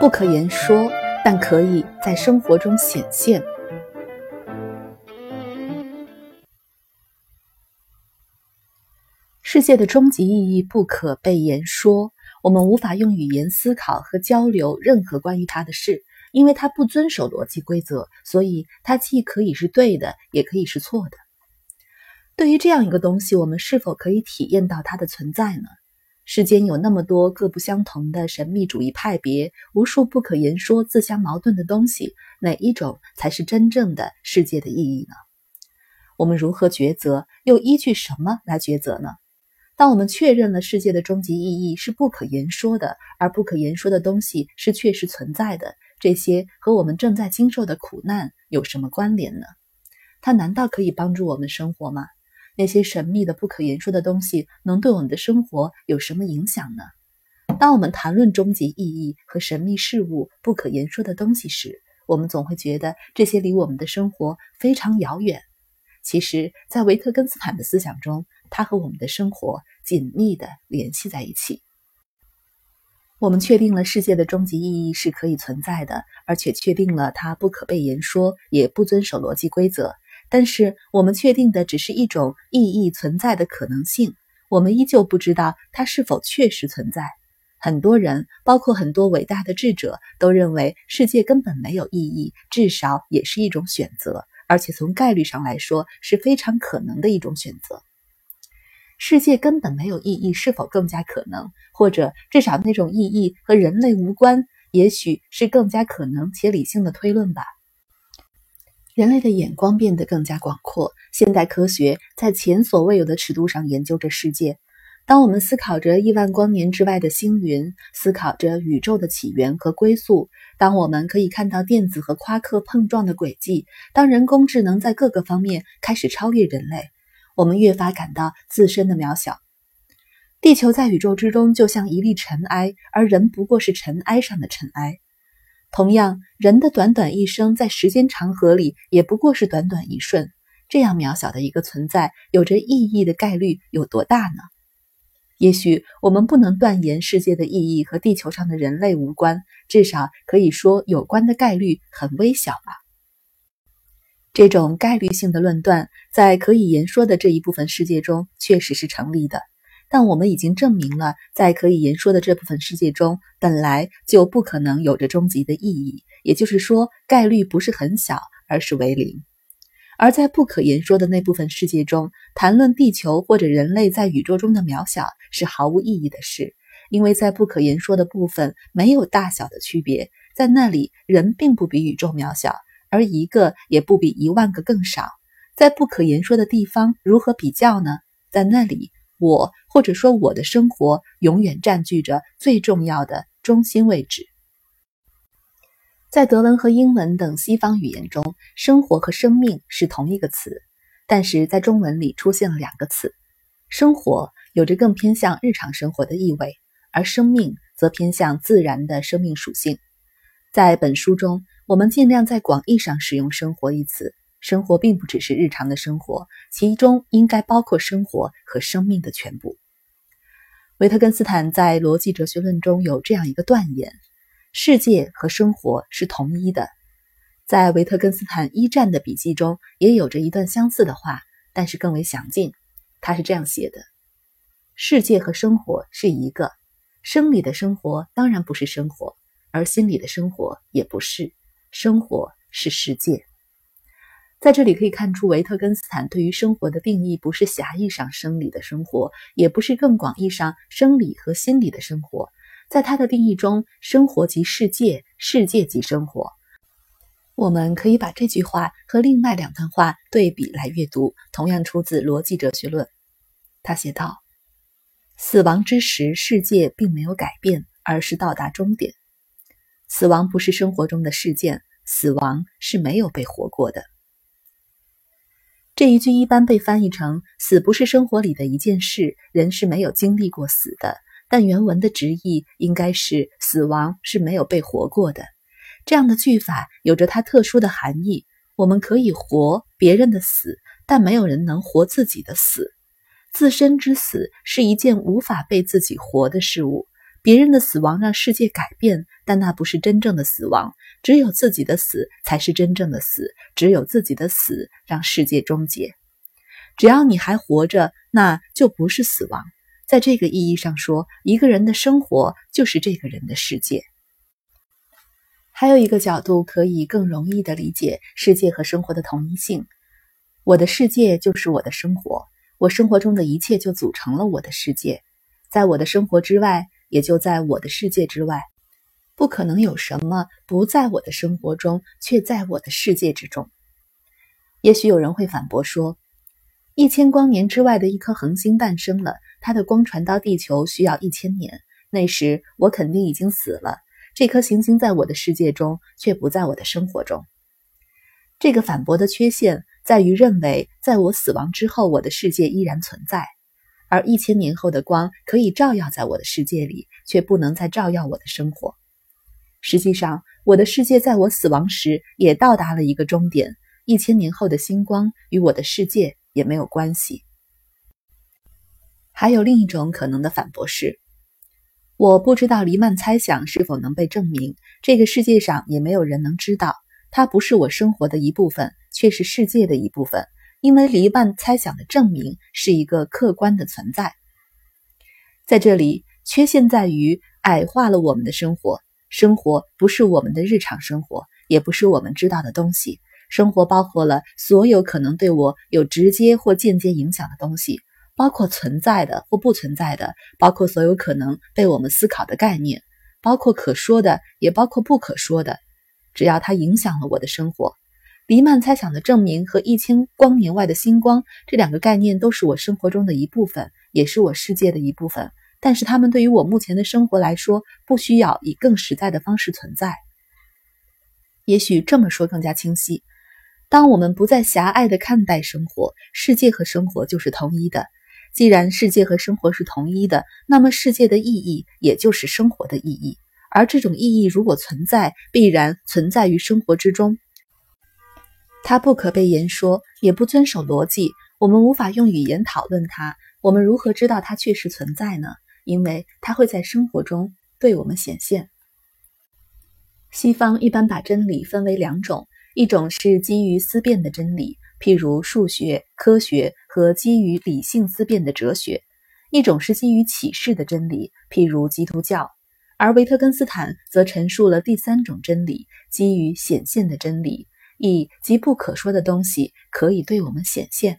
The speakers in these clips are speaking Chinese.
不可言说，但可以在生活中显现。世界的终极意义不可被言说，我们无法用语言思考和交流任何关于它的事，因为它不遵守逻辑规则，所以它既可以是对的，也可以是错的。对于这样一个东西，我们是否可以体验到它的存在呢？世间有那么多各不相同的神秘主义派别，无数不可言说、自相矛盾的东西，哪一种才是真正的世界的意义呢？我们如何抉择，又依据什么来抉择呢？当我们确认了世界的终极意义是不可言说的，而不可言说的东西是确实存在的，这些和我们正在经受的苦难有什么关联呢？它难道可以帮助我们生活吗？那些神秘的不可言说的东西能对我们的生活有什么影响呢？当我们谈论终极意义和神秘事物、不可言说的东西时，我们总会觉得这些离我们的生活非常遥远。其实，在维特根斯坦的思想中，它和我们的生活紧密地联系在一起。我们确定了世界的终极意义是可以存在的，而且确定了它不可被言说，也不遵守逻辑规则。但是我们确定的只是一种意义存在的可能性，我们依旧不知道它是否确实存在。很多人，包括很多伟大的智者，都认为世界根本没有意义，至少也是一种选择，而且从概率上来说是非常可能的一种选择。世界根本没有意义是否更加可能，或者至少那种意义和人类无关，也许是更加可能且理性的推论吧。人类的眼光变得更加广阔，现代科学在前所未有的尺度上研究着世界。当我们思考着亿万光年之外的星云，思考着宇宙的起源和归宿，当我们可以看到电子和夸克碰撞的轨迹，当人工智能在各个方面开始超越人类，我们越发感到自身的渺小。地球在宇宙之中就像一粒尘埃，而人不过是尘埃上的尘埃。同样，人的短短一生在时间长河里也不过是短短一瞬，这样渺小的一个存在有着意义的概率有多大呢？也许我们不能断言世界的意义和地球上的人类无关，至少可以说有关的概率很微小吧。这种概率性的论断在可以言说的这一部分世界中确实是成立的，但我们已经证明了，在可以言说的这部分世界中，本来就不可能有着终极的意义，也就是说，概率不是很小，而是为零。而在不可言说的那部分世界中，谈论地球或者人类在宇宙中的渺小是毫无意义的事，因为在不可言说的部分没有大小的区别，在那里人并不比宇宙渺小，而一个也不比10000个更少。在不可言说的地方如何比较呢？在那里，我或者说我的生活永远占据着最重要的中心位置。在德文和英文等西方语言中，生活和生命是同一个词，但是在中文里出现了两个词。生活有着更偏向日常生活的意味，而生命则偏向自然的生命属性。在本书中，我们尽量在广义上使用生活一词，生活并不只是日常的生活，其中应该包括生活和生命的全部。维特根斯坦在《逻辑哲学论》中有这样一个断言：世界和生活是同一的。在维特根斯坦一战的笔记中也有着一段相似的话，但是更为详尽。他是这样写的：世界和生活是一个，生理的生活当然不是生活，而心理的生活也不是，生活是世界。在这里可以看出，维特根斯坦对于生活的定义不是狭义上生理的生活，也不是更广义上生理和心理的生活。在他的定义中，生活即世界，世界即生活。我们可以把这句话和另外两段话对比来阅读，同样出自《逻辑哲学论》。他写道：死亡之时，世界并没有改变，而是到达终点。死亡不是生活中的事件，死亡是没有被活过的。这一句一般被翻译成死不是生活里的一件事，人是没有经历过死的，但原文的直译应该是死亡是没有被活过的。这样的句法有着它特殊的含义，我们可以活别人的死，但没有人能活自己的死。自身之死是一件无法被自己活的事物。别人的死亡让世界改变，但那不是真正的死亡。只有自己的死才是真正的死，只有自己的死让世界终结。只要你还活着，那就不是死亡。在这个意义上说，一个人的生活就是这个人的世界。还有一个角度可以更容易地理解世界和生活的同一性。我的世界就是我的生活，我生活中的一切就组成了我的世界。在我的生活之外，也就在我的世界之外，不可能有什么不在我的生活中，却在我的世界之中。也许有人会反驳说，1000光年之外的一颗恒星诞生了，它的光传到地球需要1000年，那时我肯定已经死了。这颗行星在我的世界中，却不在我的生活中。这个反驳的缺陷在于认为，在我死亡之后，我的世界依然存在。而1000年后的光可以照耀在我的世界里，却不能再照耀我的生活。实际上，我的世界在我死亡时也到达了一个终点，1000年后的星光与我的世界也没有关系。还有另一种可能的反驳是，我不知道黎曼猜想是否能被证明，这个世界上也没有人能知道，它不是我生活的一部分，却是世界的一部分。因为黎曼猜想的证明是一个客观的存在。在这里，缺陷在于矮化了我们的生活。生活不是我们的日常生活，也不是我们知道的东西。生活包括了所有可能对我有直接或间接影响的东西，包括存在的或不存在的，包括所有可能被我们思考的概念，包括可说的，也包括不可说的。只要它影响了我的生活，黎曼猜想的证明和1000光年外的星光，这两个概念都是我生活中的一部分，也是我世界的一部分，但是它们对于我目前的生活来说，不需要以更实在的方式存在。也许这么说更加清晰，当我们不再狭隘地看待生活，世界和生活就是同一的。既然世界和生活是同一的，那么世界的意义也就是生活的意义，而这种意义如果存在，必然存在于生活之中。它不可被言说，也不遵守逻辑，我们无法用语言讨论它，我们如何知道它确实存在呢？因为它会在生活中对我们显现。西方一般把真理分为2种，一种是基于思辨的真理，譬如数学、科学和基于理性思辨的哲学；一种是基于启示的真理，譬如基督教。而维特根斯坦则陈述了第3种真理，基于显现的真理，以及不可说的东西可以对我们显现。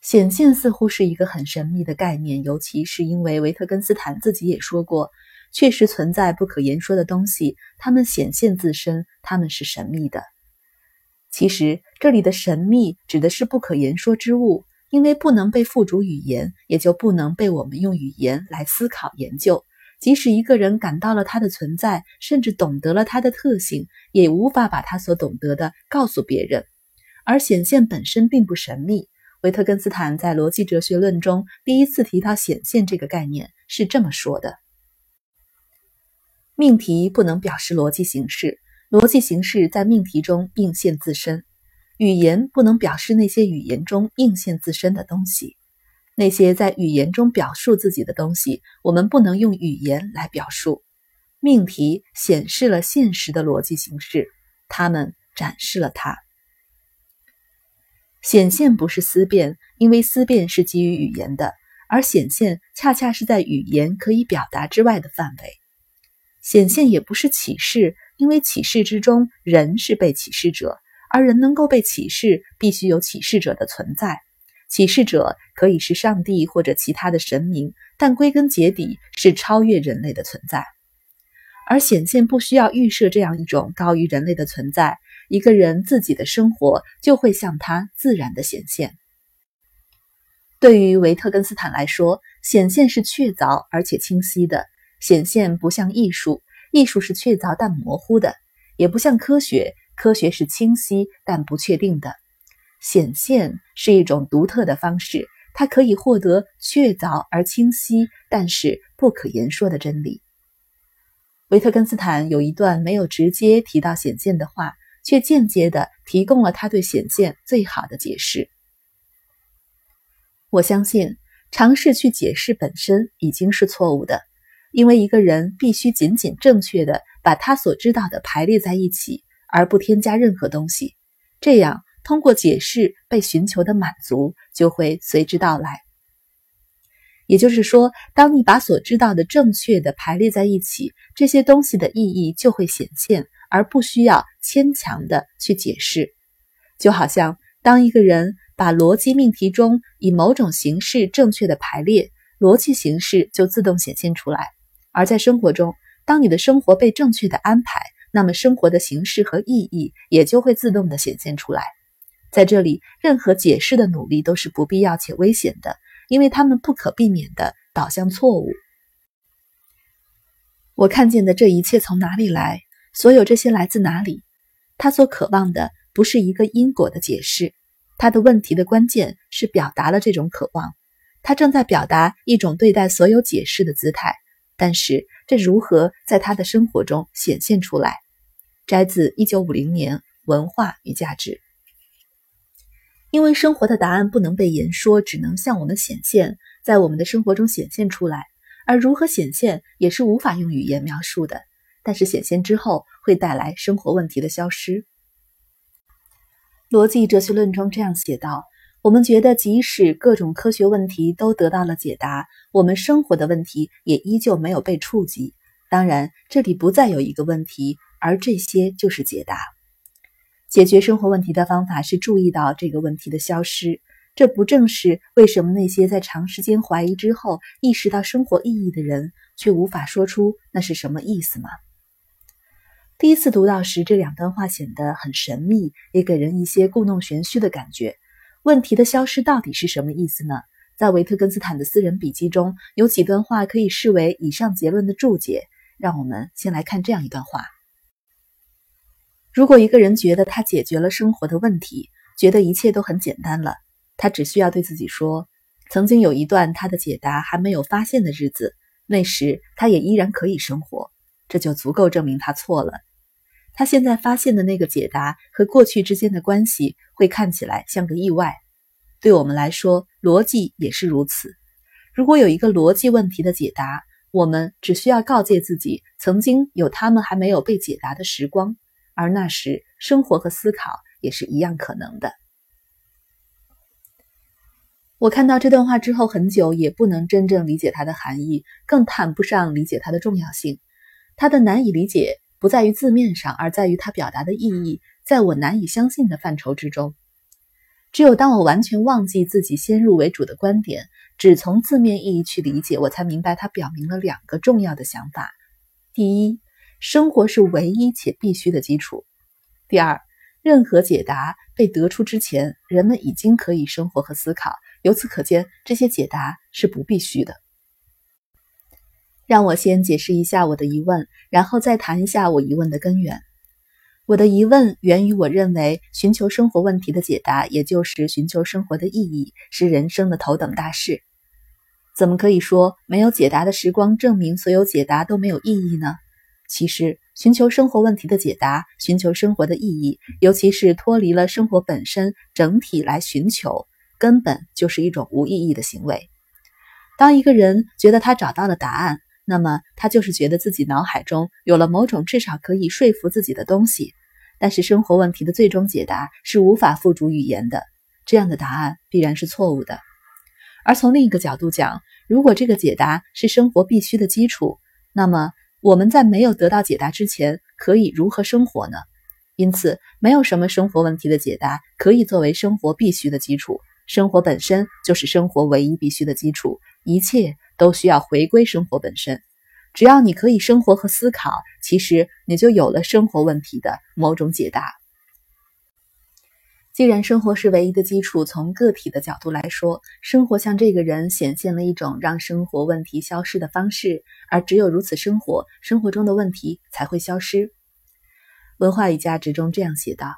显现似乎是一个很神秘的概念，尤其是因为维特根斯坦自己也说过，确实存在不可言说的东西，它们显现自身，它们是神秘的。其实这里的神秘指的是不可言说之物，因为不能被付诸语言，也就不能被我们用语言来思考研究。即使一个人感到了它的存在，甚至懂得了它的特性，也无法把他所懂得的告诉别人。而显现本身并不神秘。维特根斯坦在《逻辑哲学论》中第一次提到显现这个概念，是这么说的：命题不能表示逻辑形式，逻辑形式在命题中映现自身；语言不能表示那些语言中映现自身的东西。那些在语言中表述自己的东西，我们不能用语言来表述。命题显示了现实的逻辑形式，它们展示了它。显现不是思辨，因为思辨是基于语言的，而显现恰恰是在语言可以表达之外的范围。显现也不是启示，因为启示之中，人是被启示者，而人能够被启示，必须有启示者的存在。启示者可以是上帝或者其他的神明，但归根结底是超越人类的存在。而显现不需要预设这样一种高于人类的存在，一个人自己的生活就会向他自然的显现。对于维特根斯坦来说，显现是确凿而且清晰的。显现不像艺术，艺术是确凿但模糊的；也不像科学，科学是清晰但不确定的。显现是一种独特的方式，它可以获得确凿而清晰，但是不可言说的真理。维特根斯坦有一段没有直接提到显现的话，却间接地提供了他对显现最好的解释。我相信，尝试去解释本身已经是错误的，因为一个人必须仅仅正确地把他所知道的排列在一起，而不添加任何东西。这样，通过解释被寻求的满足就会随之到来。也就是说，当你把所知道的正确的排列在一起，这些东西的意义就会显现，而不需要牵强的去解释。就好像当一个人把逻辑命题中以某种形式正确的排列，逻辑形式就自动显现出来。而在生活中，当你的生活被正确的安排，那么生活的形式和意义也就会自动的显现出来。在这里，任何解释的努力都是不必要且危险的，因为他们不可避免地导向错误。我看见的这一切从哪里来？所有这些来自哪里？他所渴望的不是一个因果的解释，他的问题的关键是表达了这种渴望。他正在表达一种对待所有解释的姿态，但是这如何在他的生活中显现出来？摘自1950年《文化与价值》。因为生活的答案不能被言说，只能向我们显现，在我们的生活中显现出来，而如何显现也是无法用语言描述的，但是显现之后会带来生活问题的消失。逻辑哲学论中这样写道，我们觉得即使各种科学问题都得到了解答，我们生活的问题也依旧没有被触及。当然，这里不再有一个问题，而这些就是解答。解决生活问题的方法是注意到这个问题的消失，这不正是为什么那些在长时间怀疑之后意识到生活意义的人却无法说出那是什么意思吗？第一次读到时，这两段话显得很神秘，也给人一些故弄玄虚的感觉。问题的消失到底是什么意思呢？在维特根斯坦的私人笔记中，有几段话可以视为以上结论的注解。让我们先来看这样一段话。如果一个人觉得他解决了生活的问题，觉得一切都很简单了，他只需要对自己说，曾经有一段他的解答还没有发现的日子，那时他也依然可以生活，这就足够证明他错了。他现在发现的那个解答和过去之间的关系会看起来像个意外。对我们来说，逻辑也是如此。如果有一个逻辑问题的解答，我们只需要告诫自己，曾经有他们还没有被解答的时光。而那时，生活和思考也是一样可能的。我看到这段话之后很久，也不能真正理解它的含义，更谈不上理解它的重要性。它的难以理解不在于字面上，而在于它表达的意义，在我难以相信的范畴之中。只有当我完全忘记自己先入为主的观点，只从字面意义去理解，我才明白它表明了两个重要的想法。第一，生活是唯一且必须的基础。第二，任何解答被得出之前，人们已经可以生活和思考，由此可见，这些解答是不必须的。让我先解释一下我的疑问，然后再谈一下我疑问的根源。我的疑问源于我认为寻求生活问题的解答，也就是寻求生活的意义，是人生的头等大事。怎么可以说没有解答的时光证明所有解答都没有意义呢？其实，寻求生活问题的解答，寻求生活的意义，尤其是脱离了生活本身整体来寻求，根本就是一种无意义的行为。当一个人觉得他找到了答案，那么他就是觉得自己脑海中有了某种至少可以说服自己的东西。但是生活问题的最终解答是无法付诸语言的，这样的答案必然是错误的。而从另一个角度讲，如果这个解答是生活必须的基础，那么我们在没有得到解答之前，可以如何生活呢？因此，没有什么生活问题的解答可以作为生活必须的基础。生活本身就是生活唯一必须的基础，一切都需要回归生活本身。只要你可以生活和思考，其实你就有了生活问题的某种解答。既然生活是唯一的基础，从个体的角度来说，生活向这个人显现了一种让生活问题消失的方式，而只有如此生活，生活中的问题才会消失。文化与价值中这样写道，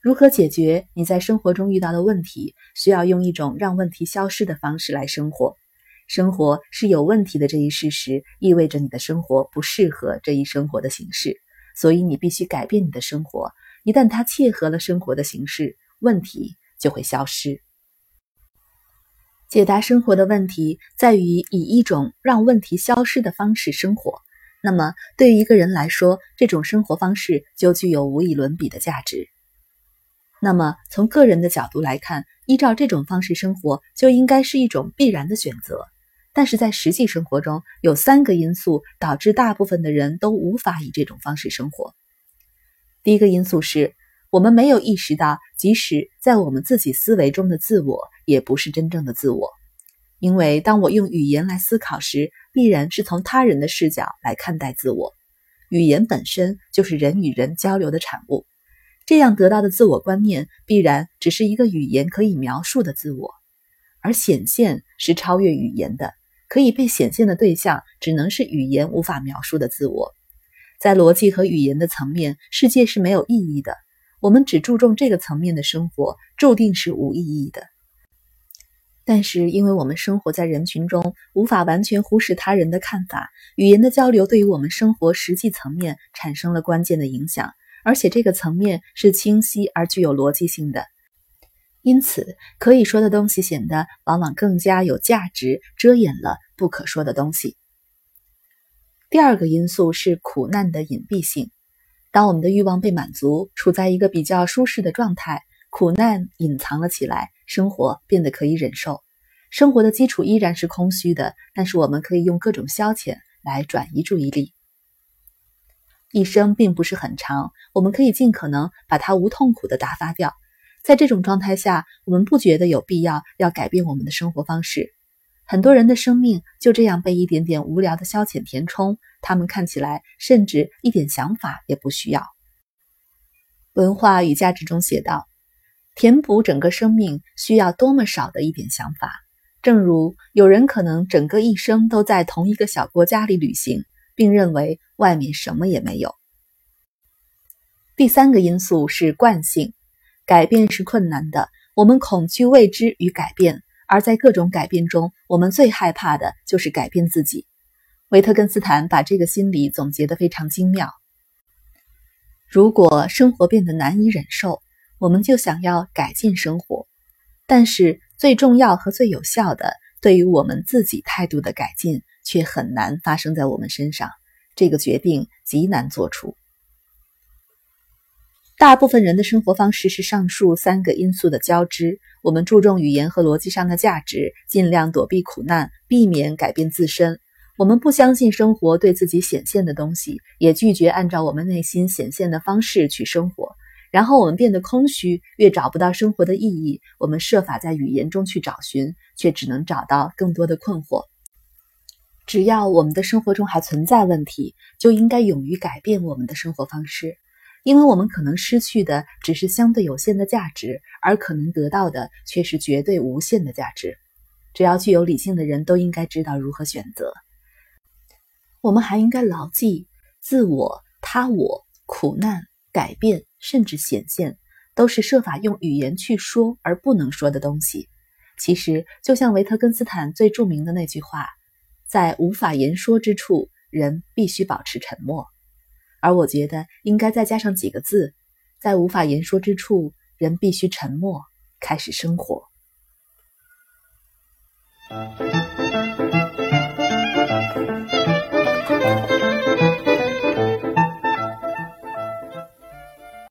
如何解决你在生活中遇到的问题，需要用一种让问题消失的方式来生活。生活是有问题的这一事实，意味着你的生活不适合这一生活的形式，所以你必须改变你的生活，一旦它切合了生活的形式，问题就会消失。解答生活的问题在于以一种让问题消失的方式生活，那么对于一个人来说，这种生活方式就具有无与伦比的价值。那么从个人的角度来看，依照这种方式生活就应该是一种必然的选择。但是在实际生活中，有3个因素导致大部分的人都无法以这种方式生活。第一个因素是，我们没有意识到，即使在我们自己思维中的自我，也不是真正的自我。因为当我用语言来思考时，必然是从他人的视角来看待自我。语言本身就是人与人交流的产物，这样得到的自我观念，必然只是一个语言可以描述的自我，而显现是超越语言的。可以被显现的对象只能是语言无法描述的自我。在逻辑和语言的层面，世界是没有意义的，我们只注重这个层面的生活，注定是无意义的。但是因为我们生活在人群中，无法完全忽视他人的看法，语言的交流对于我们生活实际层面产生了关键的影响，而且这个层面是清晰而具有逻辑性的。因此，可以说的东西显得往往更加有价值，遮掩了不可说的东西。第二个因素是苦难的隐蔽性。当我们的欲望被满足，处在一个比较舒适的状态，苦难隐藏了起来，生活变得可以忍受。生活的基础依然是空虚的，但是我们可以用各种消遣来转移注意力。一生并不是很长，我们可以尽可能把它无痛苦地打发掉。在这种状态下，我们不觉得有必要要改变我们的生活方式。很多人的生命就这样被一点点无聊的消遣填充，他们看起来甚至一点想法也不需要。文化与价值中写道，填补整个生命需要多么少的一点想法。正如有人可能整个一生都在同一个小国家里旅行，并认为外面什么也没有。第3个因素是惯性。改变是困难的，我们恐惧未知与改变，而在各种改变中，我们最害怕的就是改变自己。维特根斯坦把这个心理总结得非常精妙。如果生活变得难以忍受，我们就想要改进生活，但是最重要和最有效的，对于我们自己态度的改进，却很难发生在我们身上，这个决定极难做出。大部分人的生活方式是上述3个因素的交织，我们注重语言和逻辑上的价值，尽量躲避苦难，避免改变自身。我们不相信生活对自己显现的东西，也拒绝按照我们内心显现的方式去生活。然后我们变得空虚，越找不到生活的意义，我们设法在语言中去找寻，却只能找到更多的困惑。只要我们的生活中还存在问题，就应该勇于改变我们的生活方式。因为我们可能失去的只是相对有限的价值，而可能得到的却是绝对无限的价值。只要具有理性的人都应该知道如何选择。我们还应该牢记，自我、他我、苦难、改变，甚至显现，都是设法用语言去说而不能说的东西。其实，就像维特根斯坦最著名的那句话，在无法言说之处，人必须保持沉默。而我觉得应该再加上几个字，在无法言说之处，人必须沉默，开始生活。